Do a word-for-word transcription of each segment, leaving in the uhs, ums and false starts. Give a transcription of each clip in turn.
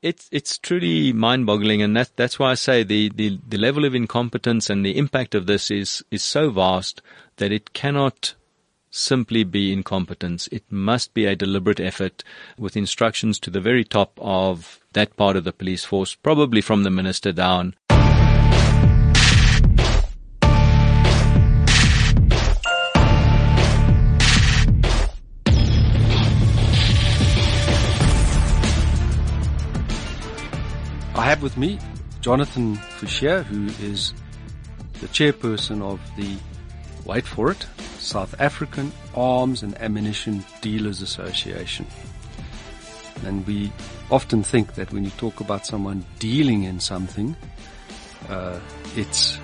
It's it's truly mind-boggling, and that that's why I say the, the, the level of incompetence and the impact of this is is so vast that it cannot simply be incompetence. It must be a deliberate effort with instructions to the very top of that part of the police force, probably from the minister down. I have with me Jonathan Fouchier, who is the chairperson of the, wait for it, South African Arms and Ammunition Dealers Association. And we often think that when you talk about someone dealing in something, uh, it's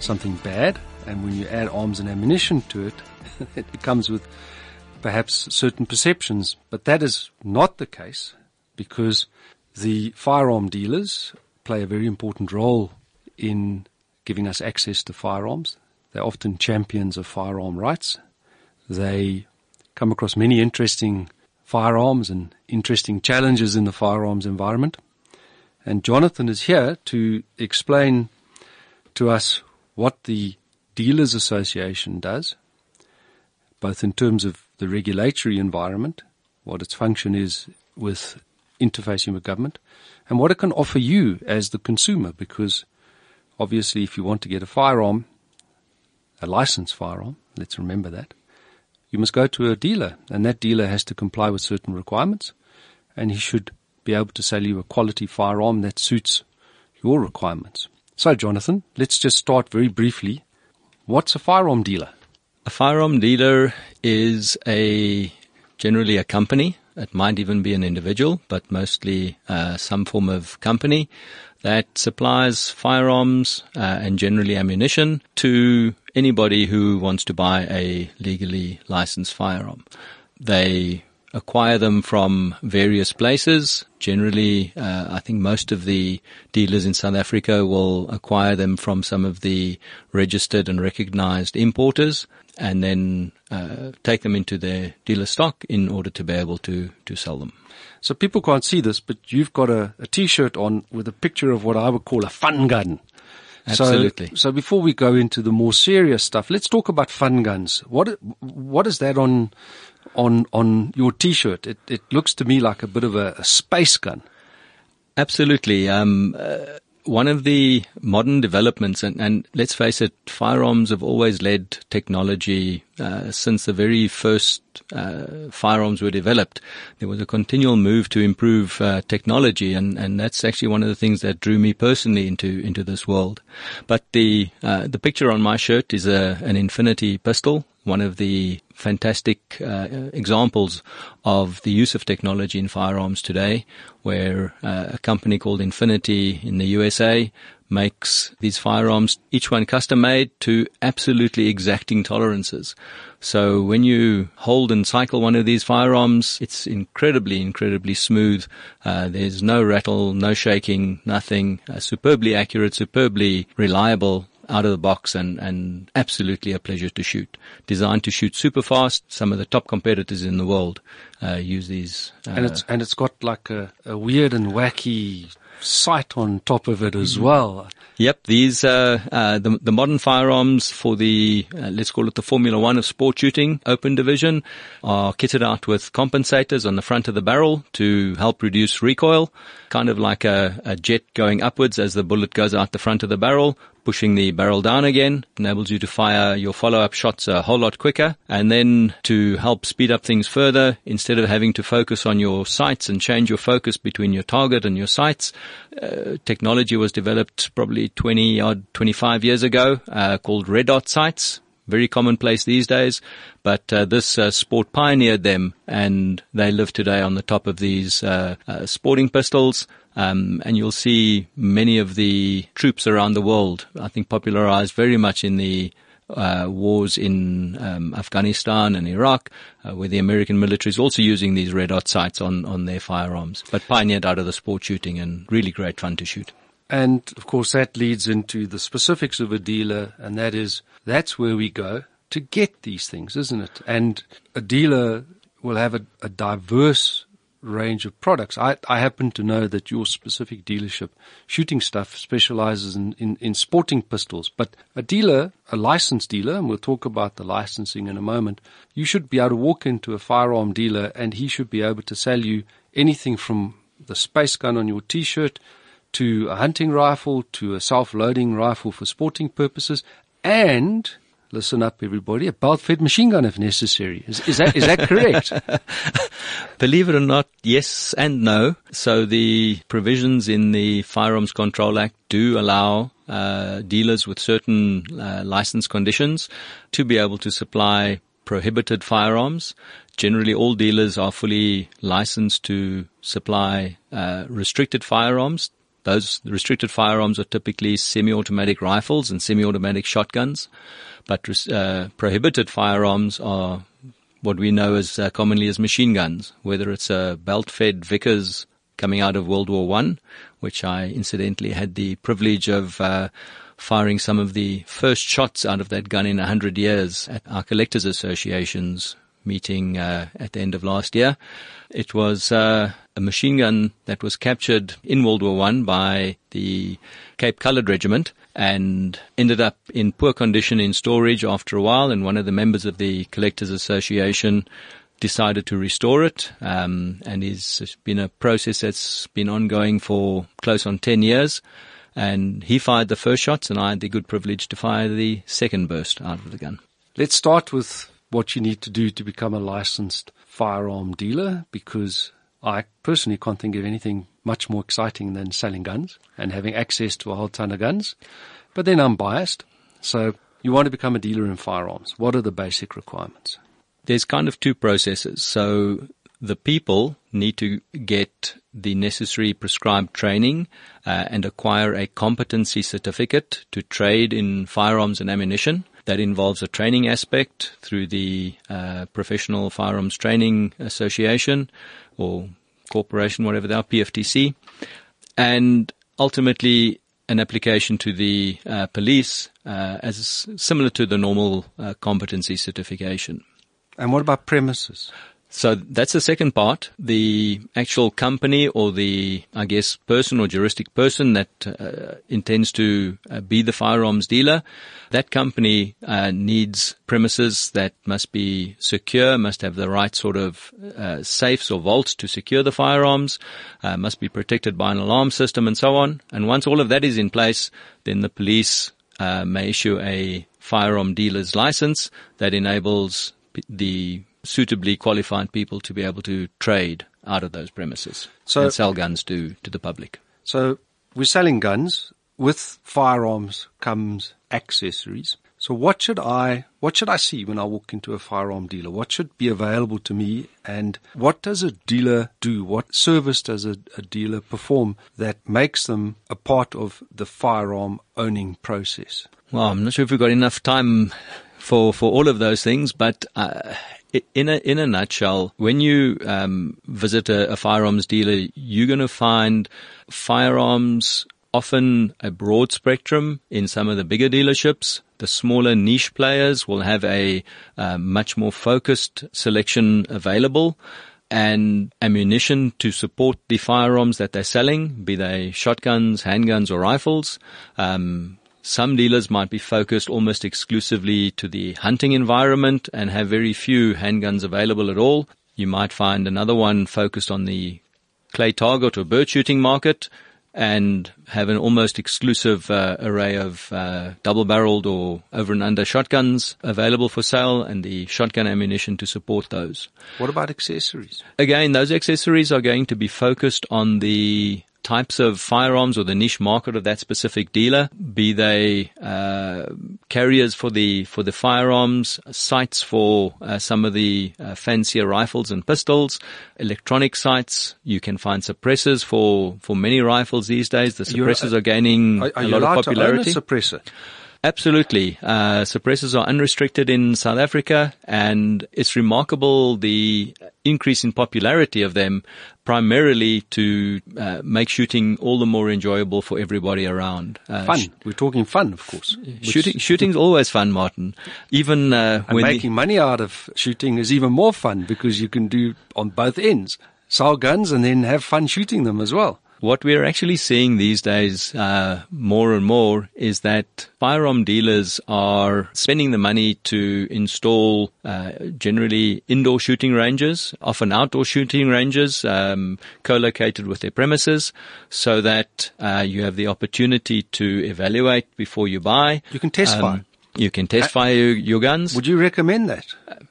something bad. And when you add arms and ammunition to it, it becomes with perhaps certain perceptions. But that is not the case, because the firearm dealers play a very important role in giving us access to firearms. They're often champions of firearm rights. They come across many interesting firearms and interesting challenges in the firearms environment. And Jonathan is here to explain to us what the Dealers Association does, both in terms of the regulatory environment, what its function is with interfacing with government, and what it can offer you as the consumer, because obviously if you want to get a firearm, a licensed firearm, let's remember that, you must go to a dealer, and that dealer has to comply with certain requirements, and he should be able to sell you a quality firearm that suits your requirements. So, Jonathan, let's just start very briefly. What's a firearm dealer? A firearm dealer is a generally a company. It might even be an individual, but mostly uh, some form of company that supplies firearms uh, and generally ammunition to anybody who wants to buy a legally licensed firearm. They acquire them from various places. Generally, uh, I think most of the dealers in South Africa will acquire them from some of the registered and recognized importers, and then uh, take them into their dealer stock in order to be able to, to sell them. So people can't see this, but you've got a, a T-shirt on with a picture of what I would call a fun gun. Absolutely. So, so before we go into the more serious stuff, let's talk about fun guns. What What is that on on on your T-shirt? It, it looks to me like a bit of a, a space gun. Absolutely. Um, uh, one of the modern developments, and, and let's face it, firearms have always led technology uh, since the very first uh, firearms were developed. There was a continual move to improve uh, technology, and, and that's actually one of the things that drew me personally into into this world. But the uh, the picture on my shirt is a an Infinity pistol, one of the fantastic uh, examples of the use of technology in firearms today, where uh, a company called Infinity in the U S A makes these firearms, each one custom-made to absolutely exacting tolerances. So when you hold and cycle one of these firearms, it's incredibly, incredibly smooth. Uh, there's no rattle, no shaking, nothing. Uh, superbly accurate, superbly reliable, out of the box, and, and absolutely a pleasure to shoot. Designed to shoot super fast. Some of the top competitors in the world uh, use these. Uh, and it's and it's got like a, a weird and wacky sight on top of it as well. Yep, these uh, uh, the, the modern firearms for the, uh, let's call it the Formula One of sport shooting, open division, are kitted out with compensators on the front of the barrel to help reduce recoil, kind of like a, a jet going upwards as the bullet goes out the front of the barrel, pushing the barrel down again, enables you to fire your follow-up shots a whole lot quicker. And then to help speed up things further, instead of having to focus on your sights and change your focus between your target and your sights, uh, technology was developed probably twenty-odd, twenty-five years ago uh, called red dot sights. Very commonplace these days, but uh, this uh, sport pioneered them, and they live today on the top of these uh, uh, sporting pistols. Um, and you'll see many of the troops around the world, I think, popularized very much in the uh, wars in um, Afghanistan and Iraq, uh, where the American military is also using these red dot sights on, on their firearms, but pioneered out of the sport shooting, and really great fun to shoot. And, of course, that leads into the specifics of a dealer, and that is, that's where we go to get these things, isn't it? And a dealer will have a, a diverse range of products. I, I happen to know that your specific dealership, Shooting Stuff, specializes in, in, in sporting pistols. But a dealer, a licensed dealer, and we'll talk about the licensing in a moment, you should be able to walk into a firearm dealer and he should be able to sell you anything from the space gun on your T-shirt to a hunting rifle to a self-loading rifle for sporting purposes and... Listen up, everybody. A belt-fed machine gun, if necessary. Is, is that is that correct? Believe it or not, yes and no. So the provisions in the Firearms Control Act do allow uh, dealers with certain uh, license conditions to be able to supply prohibited firearms. Generally, all dealers are fully licensed to supply uh, restricted firearms. Those restricted firearms are typically semi-automatic rifles and semi-automatic shotguns, but uh, prohibited firearms are what we know as uh, commonly as machine guns, whether it's a belt-fed Vickers coming out of World War One, which I incidentally had the privilege of uh, firing some of the first shots out of that gun in one hundred years at our Collectors Association's meeting uh, at the end of last year. It was uh, a machine gun that was captured in World War One by the Cape Coloured Regiment and ended up in poor condition in storage after a while, and one of the members of the Collectors Association decided to restore it, um, and it's been a process that's been ongoing for close on ten years. And he fired the first shots and I had the good privilege to fire the second burst out of the gun. Let's start with what you need to do to become a licensed firearm dealer, because I personally can't think of anything much more exciting than selling guns and having access to a whole ton of guns. But then I'm biased. So you want to become a dealer in firearms. What are the basic requirements? There's kind of two processes. So the people need to get the necessary prescribed training uh, and acquire a competency certificate to trade in firearms and ammunition. That involves a training aspect through the uh, Professional Firearms Training Association or corporation, whatever they are, P F T C, and ultimately an application to the uh, police uh, as similar to the normal uh, competency certification. And what about premises? So that's the second part. The actual company or the, I guess, person or juristic person that uh, intends to uh, be the firearms dealer, that company uh, needs premises that must be secure, must have the right sort of uh, safes or vaults to secure the firearms, uh, must be protected by an alarm system and so on. And once all of that is in place, then the police uh, may issue a firearm dealer's license that enables the suitably qualified people to be able to trade out of those premises so, and sell guns to, to the public. So we're selling guns. With firearms comes accessories. So what should I what should I see when I walk into a firearm dealer? What should be available to me, and what does a dealer do? What service does a, a dealer perform that makes them a part of the firearm owning process? Well, I'm not sure if we've got enough time for, for all of those things, but uh, in a in a nutshell, when you um, visit a, a firearms dealer, you're going to find firearms often a broad spectrum in some of the bigger dealerships. The smaller niche players will have a uh, much more focused selection available, and ammunition to support the firearms that they're selling, be they shotguns, handguns or rifles. Um Some dealers might be focused almost exclusively to the hunting environment and have very few handguns available at all. You might find another one focused on the clay target or bird shooting market and have an almost exclusive uh, array of uh, double-barreled or over and under shotguns available for sale, and the shotgun ammunition to support those. What about accessories? Again, those accessories are going to be focused on the types of firearms or the niche market of that specific dealer, be they uh, carriers for the for the firearms, sights for uh, some of the uh, fancier rifles and pistols, electronic sights. You can find suppressors for for many rifles these days. The suppressors You're, are gaining are, are a lot of popularity. To own a suppressor? Absolutely. Uh, suppressors are unrestricted in South Africa, and it's remarkable the increase in popularity of them, primarily to uh, make shooting all the more enjoyable for everybody around. Uh, fun. Sh- We're talking fun, of course. Shooting, shooting's always fun, Martin. Even uh, and when making the- money out of shooting is even more fun, because you can do on both ends. sell guns and then have fun shooting them as well. What we're actually seeing these days uh, more and more is that firearm dealers are spending the money to install uh, generally indoor shooting ranges, often outdoor shooting ranges um, co-located with their premises, so that uh, you have the opportunity to evaluate before you buy. You can test fire. Um, You can test fire your, your guns. Would you recommend that?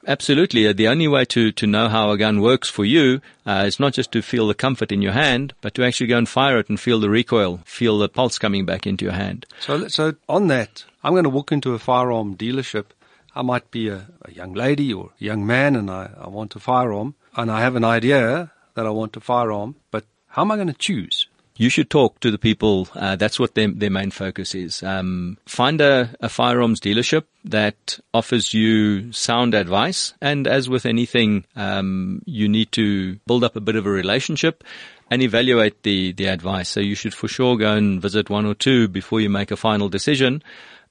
Absolutely. The only way to, to know how a gun works for you uh, is not just to feel the comfort in your hand, but to actually go and fire it and feel the recoil, feel the pulse coming back into your hand. So, so on that, I'm going to walk into a firearm dealership. I might be a, a young lady or a young man, and I, I want a firearm, and I have an idea that I want a firearm, but how am I going to choose? You should talk to the people. Uh, that's what their, their main focus is. Um, find a, a firearms dealership that offers you sound advice. And as with anything, um, you need to build up a bit of a relationship and evaluate the, the advice. So you should for sure go and visit one or two before you make a final decision,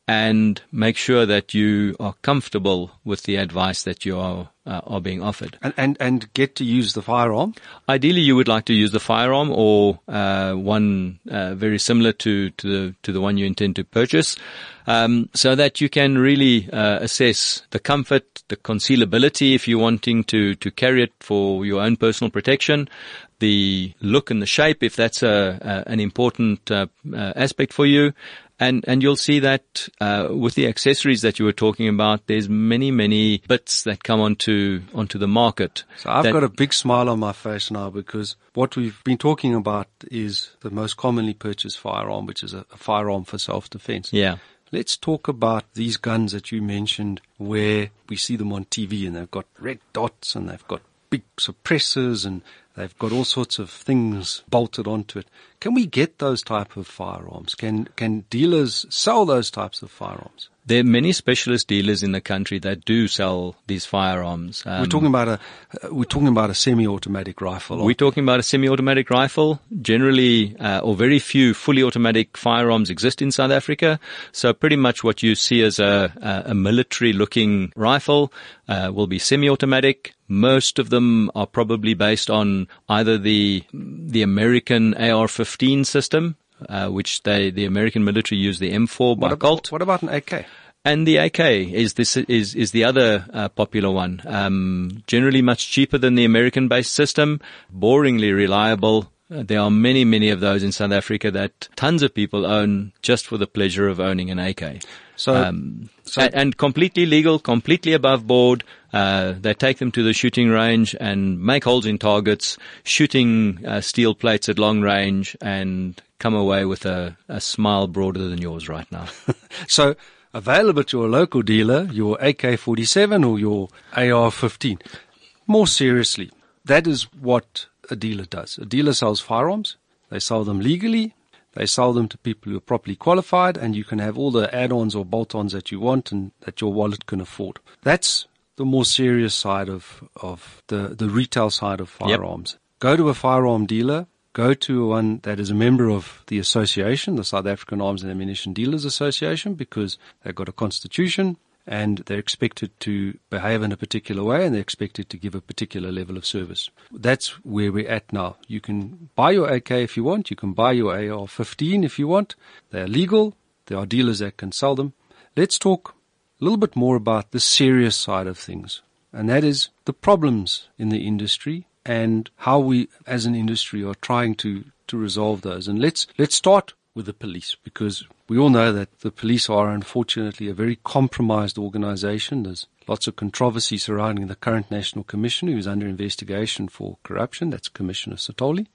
and make sure that you are comfortable with the advice that you are uh, are being offered. And, and and get to use the firearm? Ideally, you would like to use the firearm or uh, one uh, very similar to, to, the, to the one you intend to purchase, um, so that you can really uh, assess the comfort, the concealability if you're wanting to, to carry it for your own personal protection, the look and the shape if that's a, a, an important uh, uh, aspect for you. And and you'll see that uh, with the accessories that you were talking about, there's many, many bits that come onto onto the market. So I've got a big smile on my face now, because what we've been talking about is the most commonly purchased firearm, which is a, a firearm for self-defense. Yeah. Let's talk about these guns that you mentioned, where we see them on T V and they've got red dots and they've got big suppressors and they've got all sorts of things bolted onto it. Can we get those type of firearms? Can can dealers sell those types of firearms? There are many specialist dealers in the country that do sell these firearms. Um, we're talking about a we're talking about a semi-automatic rifle. We're talking about a semi-automatic rifle. Generally, uh, or very few fully automatic firearms exist in South Africa. So pretty much what you see as a a military-looking rifle uh, will be semi-automatic. Most of them are probably based on either the the American A R fifteen system, uh, which they the American military use the M four by Colt. What about an A K? And the A K is this is is the other uh, popular one. Um, generally much cheaper than the American-based system, boringly reliable. Uh, there are many many of those in South Africa that tons of people own just for the pleasure of owning an A K. So, um, so and, and completely legal, completely above board. Uh, they take them to the shooting range and make holes in targets, shooting uh, steel plates at long range, and come away with a, a smile broader than yours right now. So, available to your local dealer, your A K forty-seven or your A R fifteen. More seriously, that is what a dealer does. A dealer sells firearms. They sell them legally. They sell them to people who are properly qualified, and you can have all the add-ons or bolt-ons that you want and that your wallet can afford. That's the more serious side of, of the, the retail side of firearms. Yep. Go to a firearm dealer. Go to one that is a member of the association, the South African Arms and Ammunition Dealers Association, because they've got a constitution and they're expected to behave in a particular way and they're expected to give a particular level of service. That's where we're at now. You can buy your A K if you want. You can buy your A R fifteen if you want. They're legal. There are dealers that can sell them. Let's talk a little bit more about the serious side of things, and that is the problems in the industry and how we as an industry are trying to, to resolve those. And let's let's start with the police, because we all know that the police are unfortunately a very compromised organization. There's lots of controversy surrounding the current National Commission, who is under investigation for corruption. That's Commissioner Sithole.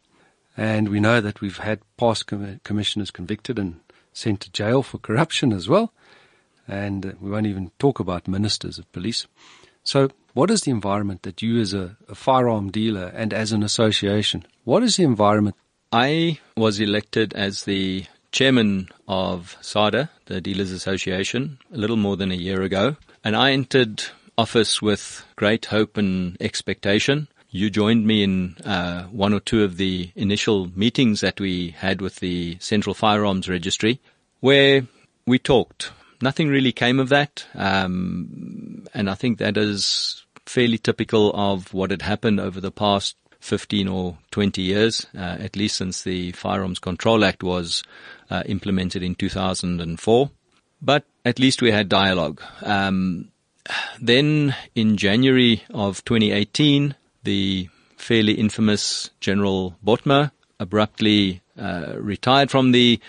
And we know that we've had past com- commissioners convicted and sent to jail for corruption as well. And we won't even talk about ministers of police. So what is the environment that you as a, a firearm dealer and as an association, what is the environment? I was elected as the chairman of SADA, the Dealers Association, a little more than a year ago. And I entered office with great hope and expectation. You joined me in uh, one or two of the initial meetings that we had with the Central Firearms Registry, where we talked. Nothing really came of that, um, and I think that is fairly typical of what had happened over the past fifteen or twenty years, uh, at least since the Firearms Control Act was uh, implemented in two thousand four. But at least we had dialogue. Um, then in January of twenty eighteen, the fairly infamous General Bothma abruptly uh, retired from the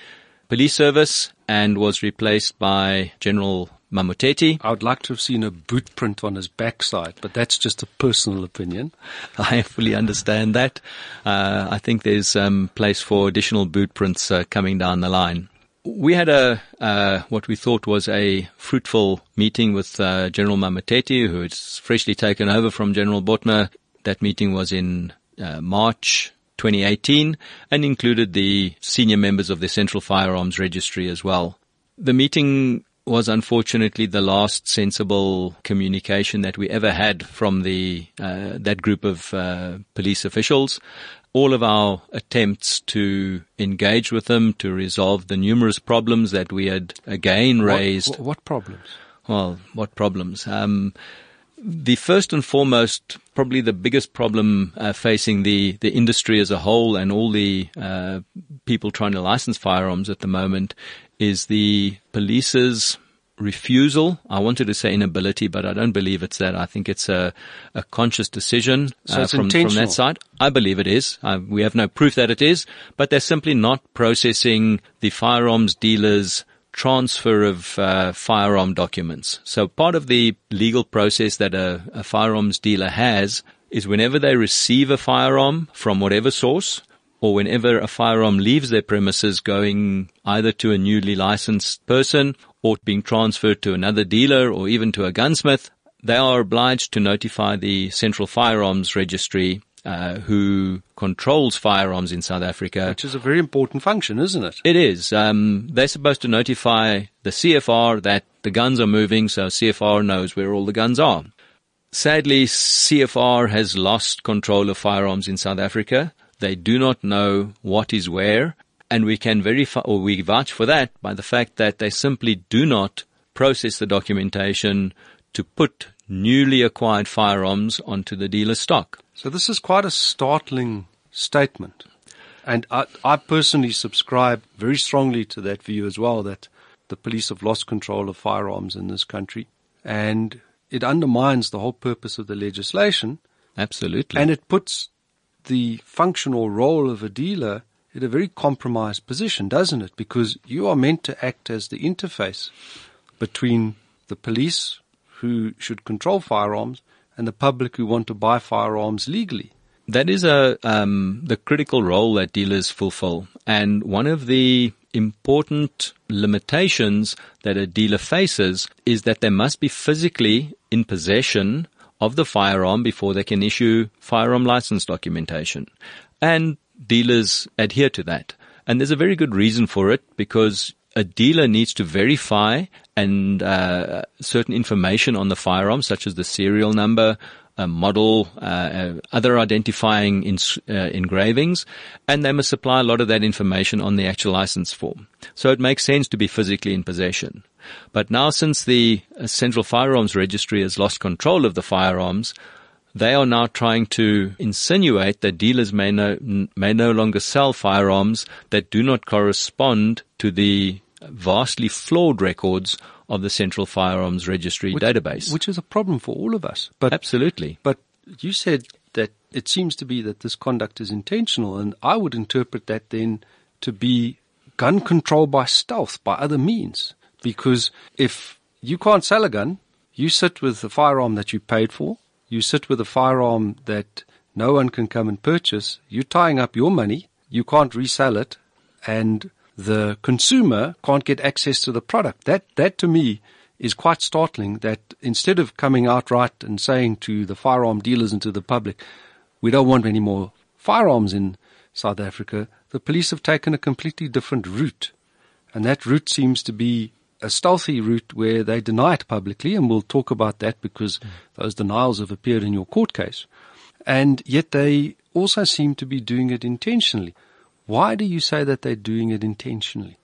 police service and was replaced by General Mamotheti. I would like to have seen a boot print on his backside, but that's just a personal opinion. I fully understand that. Uh, I think there's um, place for additional boot prints uh, coming down the line. We had a uh, what we thought was a fruitful meeting with uh, General Mamotheti, who is freshly taken over from General Bothma. That meeting was in uh, March twenty eighteen and included the senior members of the Central Firearms Registry as well. The meeting was unfortunately the last sensible communication that we ever had from the uh, that group of uh, police officials. All of our attempts to engage with them to resolve the numerous problems that we had again raised. What, what problems? Well, what problems? Um, the first and foremost, probably the biggest problem uh, facing the, the industry as a whole and all the uh, people trying to license firearms at the moment is the police's refusal. I wanted to say inability, but I don't believe it's that. I think it's a, a conscious decision so uh, from, from that side. I believe it is. I, we have no proof that it is, but they're simply not processing the firearms dealers' transfer of uh, firearm documents. So part of the legal process that a, a firearms dealer has is whenever they receive a firearm from whatever source, or whenever a firearm leaves their premises going either to a newly licensed person or being transferred to another dealer or even to a gunsmith, they are obliged to notify the Central Firearms Registry, uh, who controls firearms in South Africa. Which is a very important function, isn't it? It is. Um, they're supposed to notify the C F R that the guns are moving, so C F R knows where all the guns are. Sadly, C F R has lost control of firearms in South Africa. They do not know what is where, and we can verify or we vouch for that by the fact that they simply do not process the documentation to put newly acquired firearms onto the dealer's stock. So this is quite a startling statement. And I, I personally subscribe very strongly to that view as well, that the police have lost control of firearms in this country, and it undermines the whole purpose of the legislation. Absolutely. And it puts the functional role of a dealer in a very compromised position, doesn't it? Because you are meant to act as the interface between the police, who should control firearms, and the public, who want to buy firearms legally. That is a um, the critical role that dealers fulfill. And one of the important limitations that a dealer faces is that they must be physically in possession of the firearm before they can issue firearm license documentation. And dealers adhere to that. And there's a very good reason for it, because a dealer needs to verify and uh, certain information on the firearm, such as the serial number, a model, uh, uh, other identifying ins- uh, engravings, and they must supply a lot of that information on the actual license form. So it makes sense to be physically in possession. But now, since the uh, Central Firearms Registry has lost control of the firearms, they are now trying to insinuate that dealers may no, may no longer sell firearms that do not correspond to the vastly flawed records of the Central Firearms Registry which, database. Which is a problem for all of us. But, absolutely. But you said that it seems to be that this conduct is intentional, and I would interpret that then to be gun control by stealth, by other means. Because if you can't sell a gun, you sit with the firearm that you paid for, you sit with a firearm that no one can come and purchase, you're tying up your money, you can't resell it, and the consumer can't get access to the product. That, that to me is quite startling, that instead of coming outright and saying to the firearm dealers and to the public, we don't want any more firearms in South Africa, the police have taken a completely different route. And that route seems to be a stealthy route where they deny it publicly, and we'll talk about that because mm. those denials have appeared in your court case. And yet they also seem to be doing it intentionally. Why do you say that they're doing it intentionally?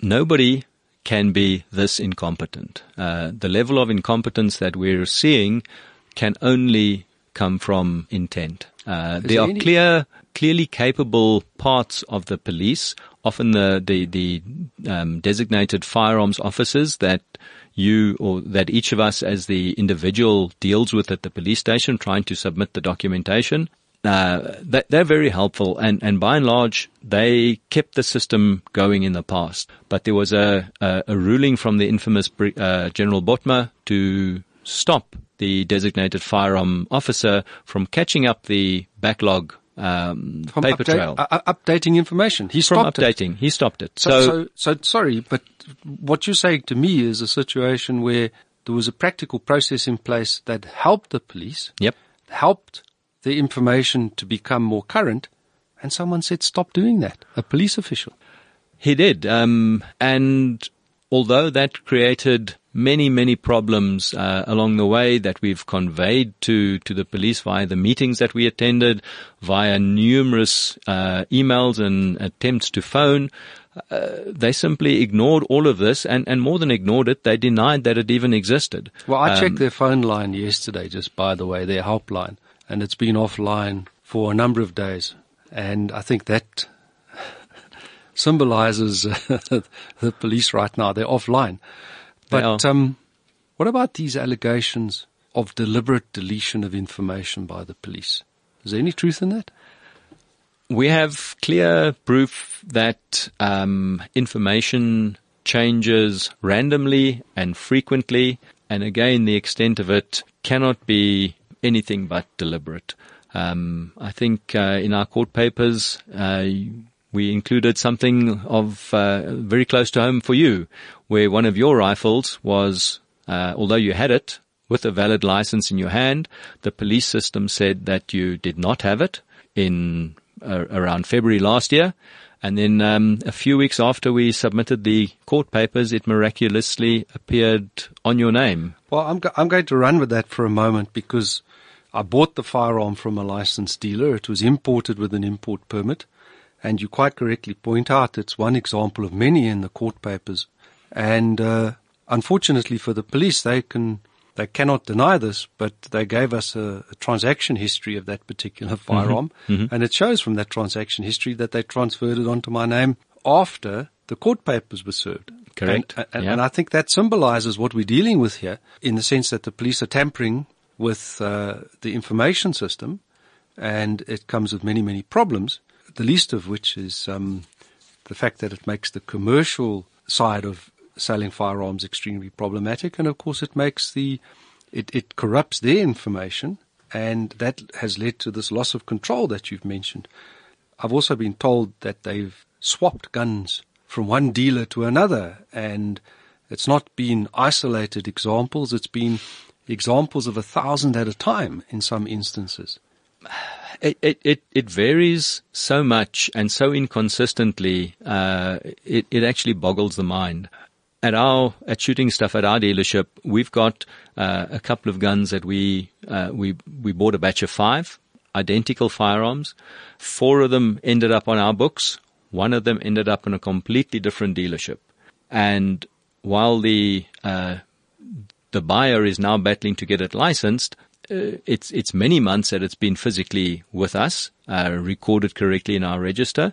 Nobody can be this incompetent. Uh, the level of incompetence that we're seeing can only come from intent. Uh, they are any- clear, clearly capable parts of the police, often the, the, the um, designated firearms officers that you or that each of us as the individual deals with at the police station trying to submit the documentation. Uh, they're very helpful, and, and by and large, they kept the system going in the past. But there was a, a, a ruling from the infamous uh, General Bothma to stop the designated firearm officer from catching up the backlog um, from paper update, trail. Uh, updating information. He stopped from updating. It. He stopped it. So so, so, so, sorry, but what you're saying to me is a situation where there was a practical process in place that helped the police. Yep. Helped the information to become more current, and someone said, stop doing that, a police official. He did. Um, and although that created many, many problems uh, along the way that we've conveyed to, to the police via the meetings that we attended, via numerous uh, emails and attempts to phone, Uh, they simply ignored all of this, and, and more than ignored it, they denied that it even existed. Well, I um, checked their phone line yesterday, just by the way, their helpline, and it's been offline for a number of days. And I think that symbolizes the police right now. They're offline. But they um, what about these allegations of deliberate deletion of information by the police? Is there any truth in that? We have clear proof that um, information changes randomly and frequently, and again, the extent of it cannot be anything but deliberate. Um, I think uh, in our court papers, uh, we included something of uh, very close to home for you, where one of your rifles was, uh, although you had it with a valid license in your hand, the police system said that you did not have it in around February last year, and then um, a few weeks after we submitted the court papers, it miraculously appeared on your name. Well, I'm go- I'm going to run with that for a moment, because I bought the firearm from a licensed dealer. It was imported with an import permit, and you quite correctly point out it's one example of many in the court papers. And uh, unfortunately for the police, they can They cannot deny this, but they gave us a, a transaction history of that particular firearm, mm-hmm. Mm-hmm. and it shows from that transaction history that they transferred it onto my name after the court papers were served. Correct. And, and, yeah. and I think that symbolizes what we're dealing with here, in the sense that the police are tampering with uh, the information system, and it comes with many, many problems, the least of which is um, the fact that it makes the commercial side of selling firearms extremely problematic, and of course it makes the it, it corrupts their information, and that has led to this loss of control that you've mentioned. I've also been told that they've swapped guns from one dealer to another, and it's not been isolated examples, it's been examples of a thousand at a time in some instances. It, it, it, it varies so much and so inconsistently, uh, it, it actually boggles the mind. At our at shooting stuff at our dealership, we've got uh, a couple of guns that we uh, we we bought a batch of five identical firearms. Four of them ended up on our books. One of them ended up in a completely different dealership. And while the uh, the buyer is now battling to get it licensed, uh, it's it's many months that it's been physically with us, uh, recorded correctly in our register,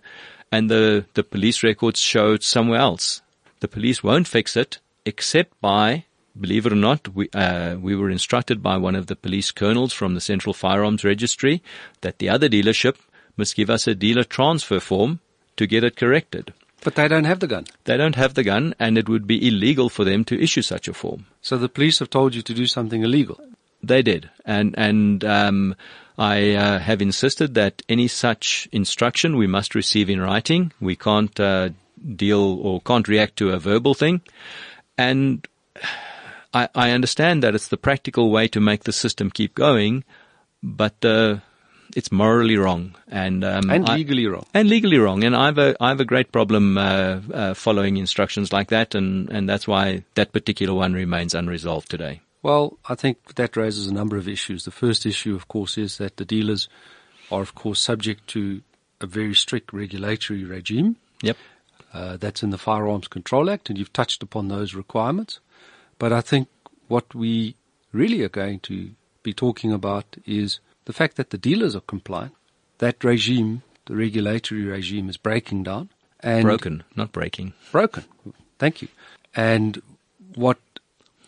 and the the police records show it somewhere else. The police won't fix it, except by, believe it or not, we, uh, we were instructed by one of the police colonels from the Central Firearms Registry that the other dealership must give us a dealer transfer form to get it corrected. But they don't have the gun. They don't have the gun, and it would be illegal for them to issue such a form. So the police have told you to do something illegal? They did. And, and um, I uh, have insisted that any such instruction we must receive in writing. We can't uh, deal or can't react to a verbal thing. And I, I understand that it's the practical way to make the system keep going, but uh, it's morally wrong. And um, and legally I, wrong. And legally wrong. And I have a, I have a great problem uh, uh, following instructions like that, and, and that's why that particular one remains unresolved today. Well, I think that raises a number of issues. The first issue, of course, is that the dealers are, of course, subject to a very strict regulatory regime. Yep. Uh, that's in the Firearms Control Act, and you've touched upon those requirements. But I think what we really are going to be talking about is the fact that the dealers are compliant, that regime, the regulatory regime, is breaking down. And broken, not breaking. Broken. Thank you. And what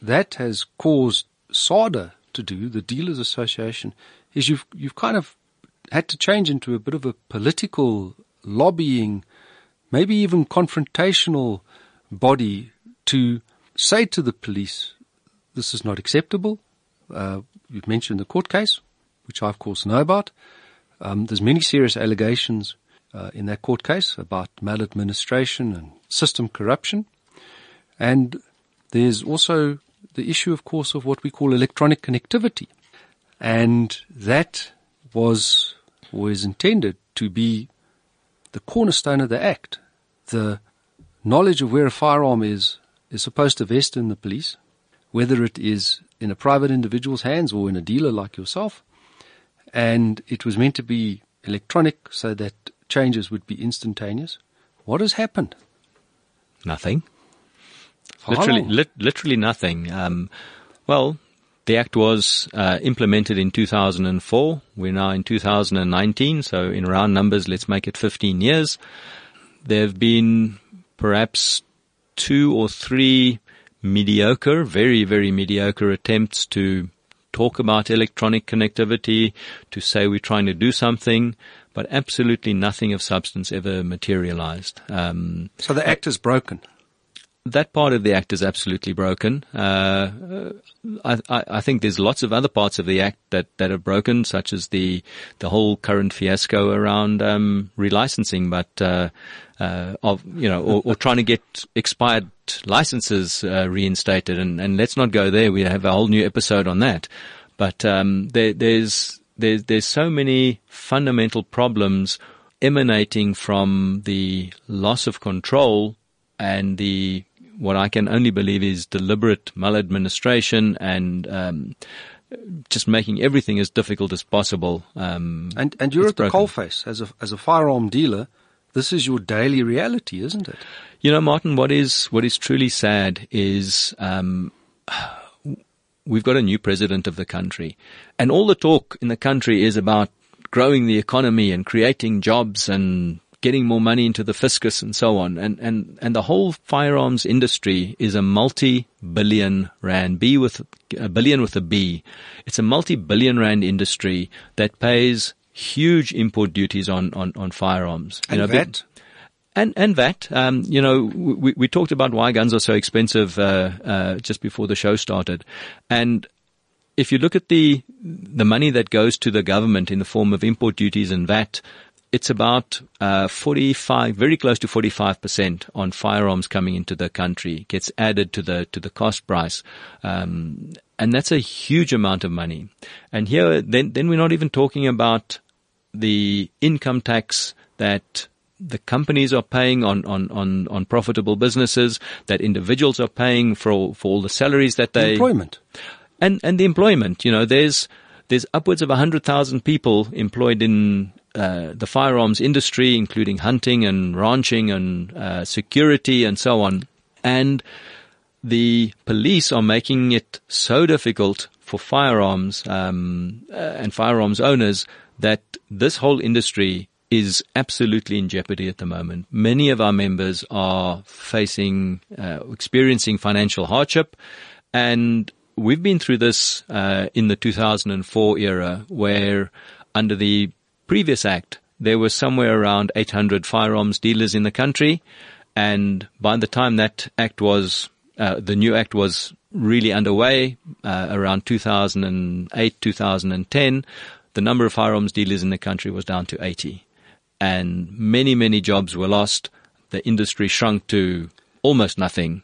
that has caused S A D A to do, the Dealers Association, is you've you've kind of had to change into a bit of a political lobbying, maybe even confrontational body to say to the police, this is not acceptable. Uh, you've mentioned the court case, which I, of course, know about. Um, there's many serious allegations uh, in that court case about maladministration and system corruption. And there's also the issue, of course, of what we call electronic connectivity. And that was or is intended to be the cornerstone of the Act. The knowledge of where a firearm is is supposed to vest in the police, whether it is in a private individual's hands or in a dealer like yourself. And it was meant to be electronic so that changes would be instantaneous. What has happened? Nothing. Literally, li- literally nothing. Um, well, the Act was uh, implemented in two thousand four. We're now in two thousand nineteen, so in round numbers, let's make it fifteen years. There have been perhaps two or three mediocre, very, very mediocre attempts to talk about electronic connectivity, to say we're trying to do something, but absolutely nothing of substance ever materialized. Um, so the Act is broken. That part of the Act is absolutely broken. Uh, I, I, I think there's lots of other parts of the Act that, that are broken, such as the, the whole current fiasco around, um, relicensing, but, uh, uh, of, you know, or, or trying to get expired licenses, uh, reinstated. And, and let's not go there. We have a whole new episode on that. But, um, there, there's, there's, there's so many fundamental problems emanating from the loss of control and the, what I can only believe is deliberate maladministration and um, just making everything as difficult as possible. Um, and and you're at the coalface as a as a firearm dealer. This is your daily reality, isn't it? You know, Martin, what is what is truly sad is um, we've got a new president of the country, and all the talk in the country is about growing the economy and creating jobs and getting more money into the fiscus and so on. And, and, and the whole firearms industry is a multi-billion rand, B with a billion with a B. It's a multi-billion rand industry that pays huge import duties on, on, on firearms. And you know, V A T. And, and V A T. Um, you know, we, we talked about why guns are so expensive, uh, uh, just before the show started. And if you look at the, the money that goes to the government in the form of import duties and V A T, it's about uh, forty-five, very close to forty-five percent on firearms coming into the country gets added to the to the cost price, um, and that's a huge amount of money. And here, then, then we're not even talking about the income tax that the companies are paying on on on, on profitable businesses, that individuals are paying for for all the salaries that they the employment, and and the employment. You know, there's there's upwards of a hundred thousand people employed in Uh, the firearms industry, including hunting and ranching and uh, security and so on. And the police are making it so difficult for firearms um, uh, and firearms owners that this whole industry is absolutely in jeopardy at the moment. Many of our members are facing, uh, experiencing financial hardship, and we've been through this uh, in the two thousand four era, where under the previous Act, there were somewhere around eight hundred firearms dealers in the country, and by the time that Act was, uh, the new Act was really underway, uh, around two thousand eight, two thousand ten, the number of firearms dealers in the country was down to eighty, and many, many jobs were lost. The industry shrunk to almost nothing,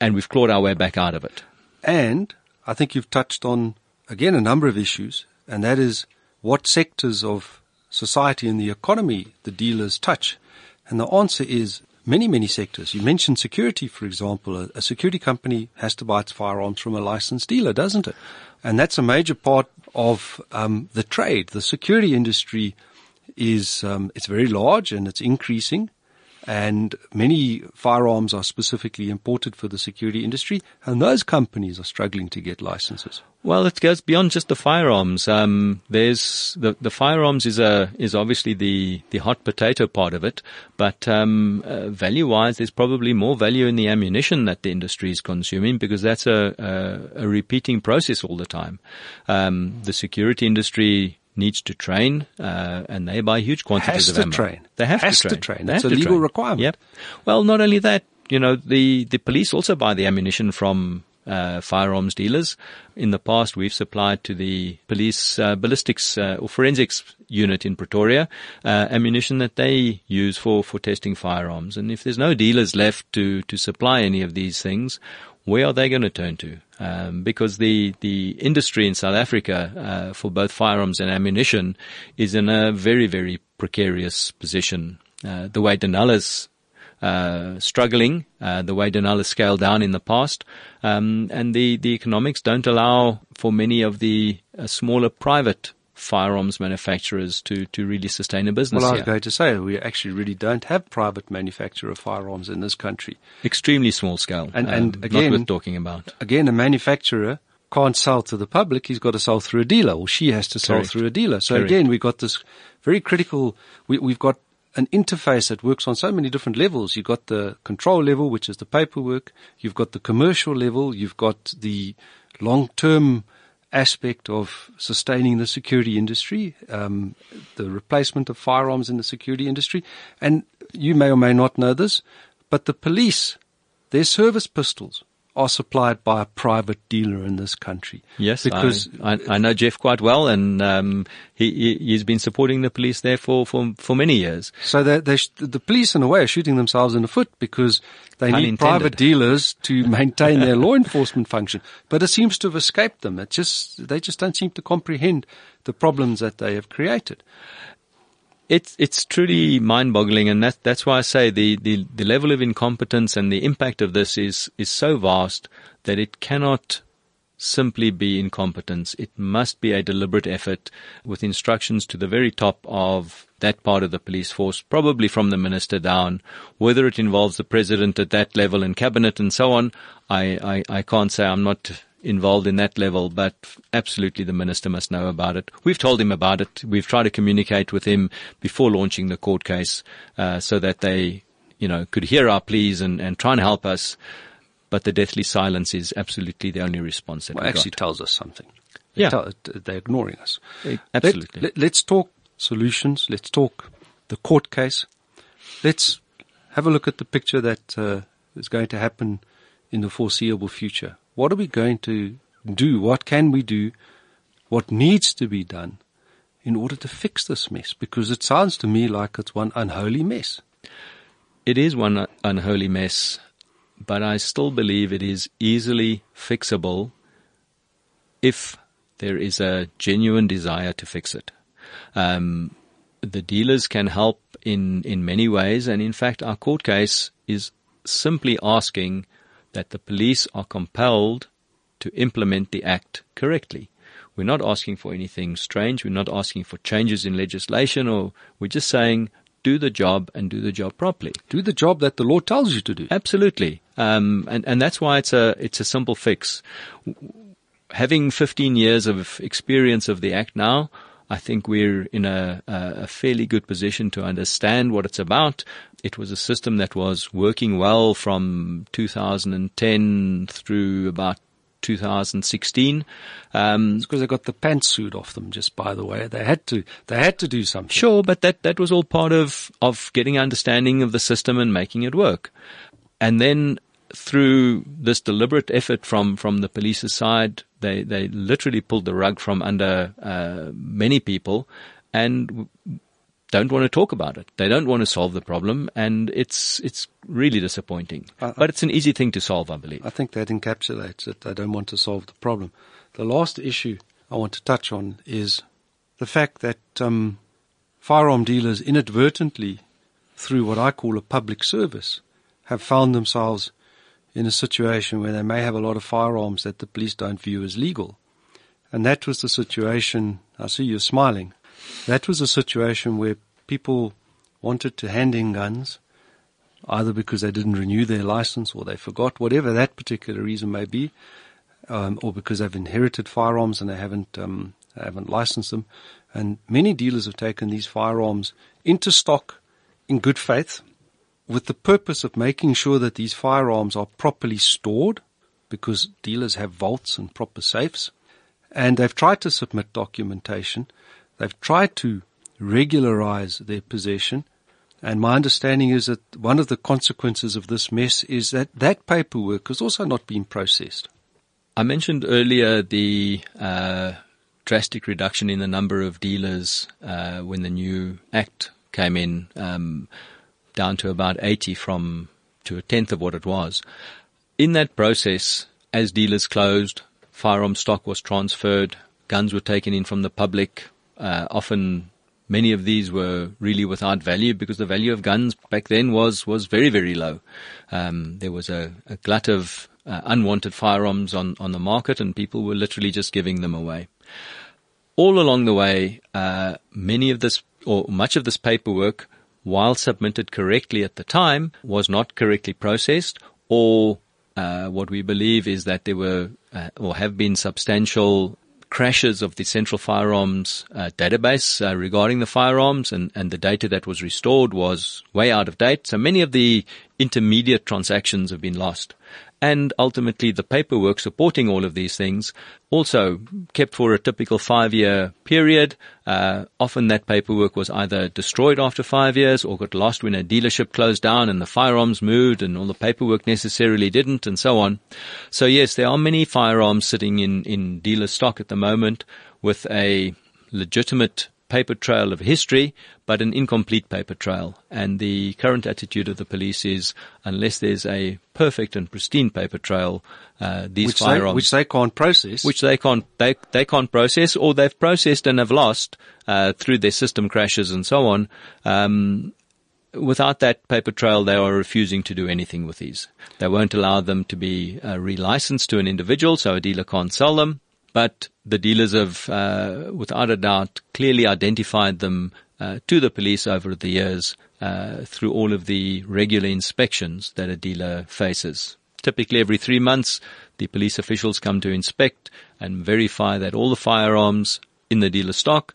and we've clawed our way back out of it. And I think you've touched on, again, a number of issues, and that is what sectors of society and the economy the dealers touch. And the answer is many, many sectors. You mentioned security, for example. A security company has to buy its firearms from a licensed dealer, doesn't it? And that's a major part of um, the trade. The security industry is um, it's very large and it's increasing. And many firearms are specifically imported for the security industry, and those companies are struggling to get licenses. Well, it goes beyond just the firearms. Um, there's the, the firearms is a is obviously the the hot potato part of it, but um, uh, value wise, there's probably more value in the ammunition that the industry is consuming, because that's a a, a repeating process all the time. Um, the security industry needs to train, uh, and they buy huge quantities of ammo. Has to train. They have to train. to train. That's a legal requirement. Yep. Well, not only that, you know, the the police also buy the ammunition from Uh, firearms dealers. In the past, we've supplied to the police uh, ballistics uh, or forensics unit in Pretoria uh, ammunition that they use for, for testing firearms. And if there's no dealers left to, to supply any of these things, where are they going to turn to? Um, because the, the industry in South Africa uh, for both firearms and ammunition is in a very, very precarious position. Uh, the way Denel is Uh, struggling, uh, the way Denel has scaled down in the past. Um, and the, the economics don't allow for many of the uh, smaller private firearms manufacturers to, to really sustain a business. Well, I was here. going to say, we actually really don't have private manufacture of firearms in this country. Extremely small scale. And, and um, again, not worth talking about. Again, a manufacturer can't sell to the public. He's got to sell through a dealer, or she has to sell Correct. through a dealer. So Correct. again, we've got this very critical, we, we've got an interface that works on so many different levels. You've got the control level, which is the paperwork. You've got the commercial level. You've got the long-term aspect of sustaining the security industry, um, the replacement of firearms in the security industry. And you may or may not know this, but the police, their service pistols are supplied by a private dealer in this country. Yes, because I, I, I know Jeff quite well, and um, he, he's been supporting the police there for, for, for many years. So they, they sh- the police, in a way, are shooting themselves in the foot, because they Pun need intended. private dealers to maintain their law enforcement function. But it seems to have escaped them. It just They just don't seem to comprehend the problems that they have created. It's it's truly mind-boggling, and that that's why I say the, the, the level of incompetence and the impact of this is is so vast that it cannot simply be incompetence. It must be a deliberate effort with instructions to the very top of that part of the police force, probably from the minister down. Whether it involves the president at that level and cabinet and so on, I, I, I can't say. I'm not involved in that level, but absolutely the minister must know about it. We've told him about it. We've tried to communicate with him before launching the court case, uh, so that they, you know, could hear our pleas and, and try and help us. But the deathly silence is absolutely the only response that well, we actually got. tells us something. They yeah. Tell, they're ignoring us. It, absolutely. Let, let, let's talk solutions. Let's talk the court case. Let's have a look at the picture that uh, is going to happen in the foreseeable future. What are we going to do? What can we do? What needs to be done in order to fix this mess? Because it sounds to me like it's one unholy mess. It is one unholy mess, but I still believe it is easily fixable if there is a genuine desire to fix it. Um, the dealers can help in, in many ways, and in fact our court case is simply asking that the police are compelled to implement the act correctly. We're not asking for anything strange. We're not asking for changes in legislation, or we're just saying do the job and do the job properly. Do the job that the law tells you to do. Absolutely. Um, and, and that's why it's a, it's a simple fix. Having fifteen years of experience of the act now, I think we're in a, a fairly good position to understand what it's about. It was a system that was working well from two thousand ten through about two thousand sixteen. Um, it's because they got the pantsuit off them, just by the way. They had to, they had to do something. Sure, but that, that was all part of, of getting understanding of the system and making it work. And then through this deliberate effort from, from the police's side, they, they literally pulled the rug from under uh, many people, and don't want to talk about it. They don't want to solve the problem, and it's it's really disappointing. I, I, but it's an easy thing to solve, I believe. I think that encapsulates it. They don't want to solve the problem. The last issue I want to touch on is the fact that um, firearm dealers inadvertently, through what I call a public service, have found themselves in a situation where they may have a lot of firearms that the police don't view as legal. And that was the situation, I see you're smiling, that was a situation where people wanted to hand in guns either because they didn't renew their license or they forgot, whatever that particular reason may be, um, or because they've inherited firearms and they haven't um, they haven't licensed them. And many dealers have taken these firearms into stock in good faith with the purpose of making sure that these firearms are properly stored, because dealers have vaults and proper safes. And they've tried to submit documentation. They've tried to regularize their possession. And my understanding is that one of the consequences of this mess is that that paperwork has also not been processed. I mentioned earlier the uh, drastic reduction in the number of dealers uh, when the new Act came in, um, down to about eighty from to a tenth of what it was. In that process, as dealers closed, firearm stock was transferred, guns were taken in from the public, uh, often many of these were really without value because the value of guns back then was, was very, very low. Um, there was a, a glut of uh, unwanted firearms on, on the market, and people were literally just giving them away. All along the way, uh, many of this, or much of this paperwork, while submitted correctly at the time, was not correctly processed, or uh, what we believe is that there were uh, or have been substantial crashes of the Central Firearms uh, database uh, regarding the firearms, and, and the data that was restored was way out of date. So many of the intermediate transactions have been lost. And ultimately, the paperwork supporting all of these things also kept for a typical five-year period. Uh, often that paperwork was either destroyed after five years or got lost when a dealership closed down and the firearms moved and all the paperwork necessarily didn't, and so on. So, yes, there are many firearms sitting in, in dealer stock at the moment with a legitimate paper trail of history, but an incomplete paper trail. And the current attitude of the police is, unless there's a perfect and pristine paper trail, uh, these which firearms, they, which they can't process, which they can't they they can't process, or they've processed and have lost uh, through their system crashes and so on. Um, without that paper trail, they are refusing to do anything with these. They won't allow them to be uh, relicensed to an individual, so a dealer can't sell them. But the dealers have, uh, without a doubt, clearly identified them uh, to the police over the years uh, through all of the regular inspections that a dealer faces. Typically every three months, the police officials come to inspect and verify that all the firearms in the dealer stock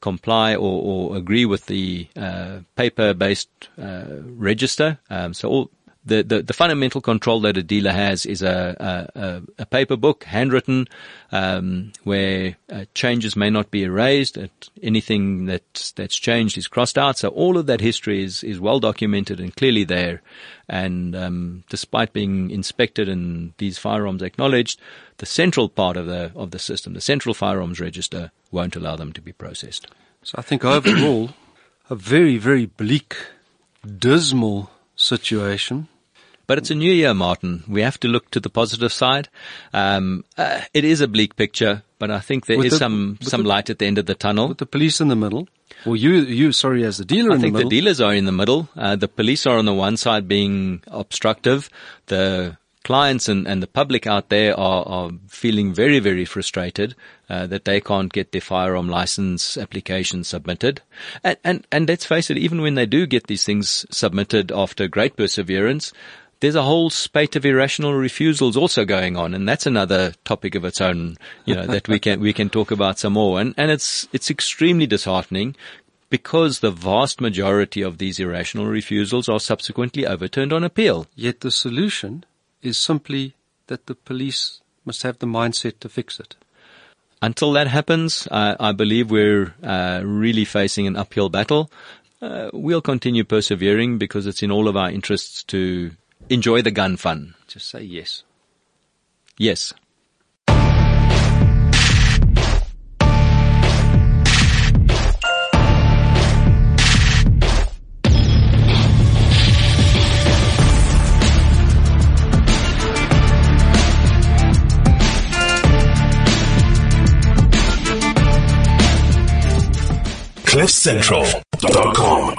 comply or, or agree with the uh, paper-based uh, register. Um, so all... The, the, the fundamental control that a dealer has is a, a, a paper book, handwritten, um, where uh, changes may not be erased. It, anything that that's changed is crossed out. So all of that history is, is well documented and clearly there. And um, despite being inspected and these firearms acknowledged, the central part of the of the system, the Central Firearms Register, won't allow them to be processed. So I think overall, a very, very bleak, dismal situation. But it's a new year, Martin. We have to look to the positive side. Um, uh, it is a bleak picture, but I think there with is the, some, some the, light at the end of the tunnel. With the police in the middle. Well, you, you sorry, as the dealer I in the middle. I think the dealers are in the middle. Uh, the police are on the one side being obstructive. The clients and, and the public out there are, are feeling very, very frustrated uh, that they can't get their firearm license application submitted. And, and, and let's face it, even when they do get these things submitted after great perseverance, there's a whole spate of irrational refusals also going on, and that's another topic of its own, you know, that we can we can talk about some more. And and it's it's extremely disheartening because the vast majority of these irrational refusals are subsequently overturned on appeal. Yet the solution is simply that the police must have the mindset to fix it. Until that happens, uh, I believe we're uh, really facing an uphill battle. Uh, we'll continue persevering because it's in all of our interests to enjoy the gun fun. Just say yes. Yes. cliff central dot com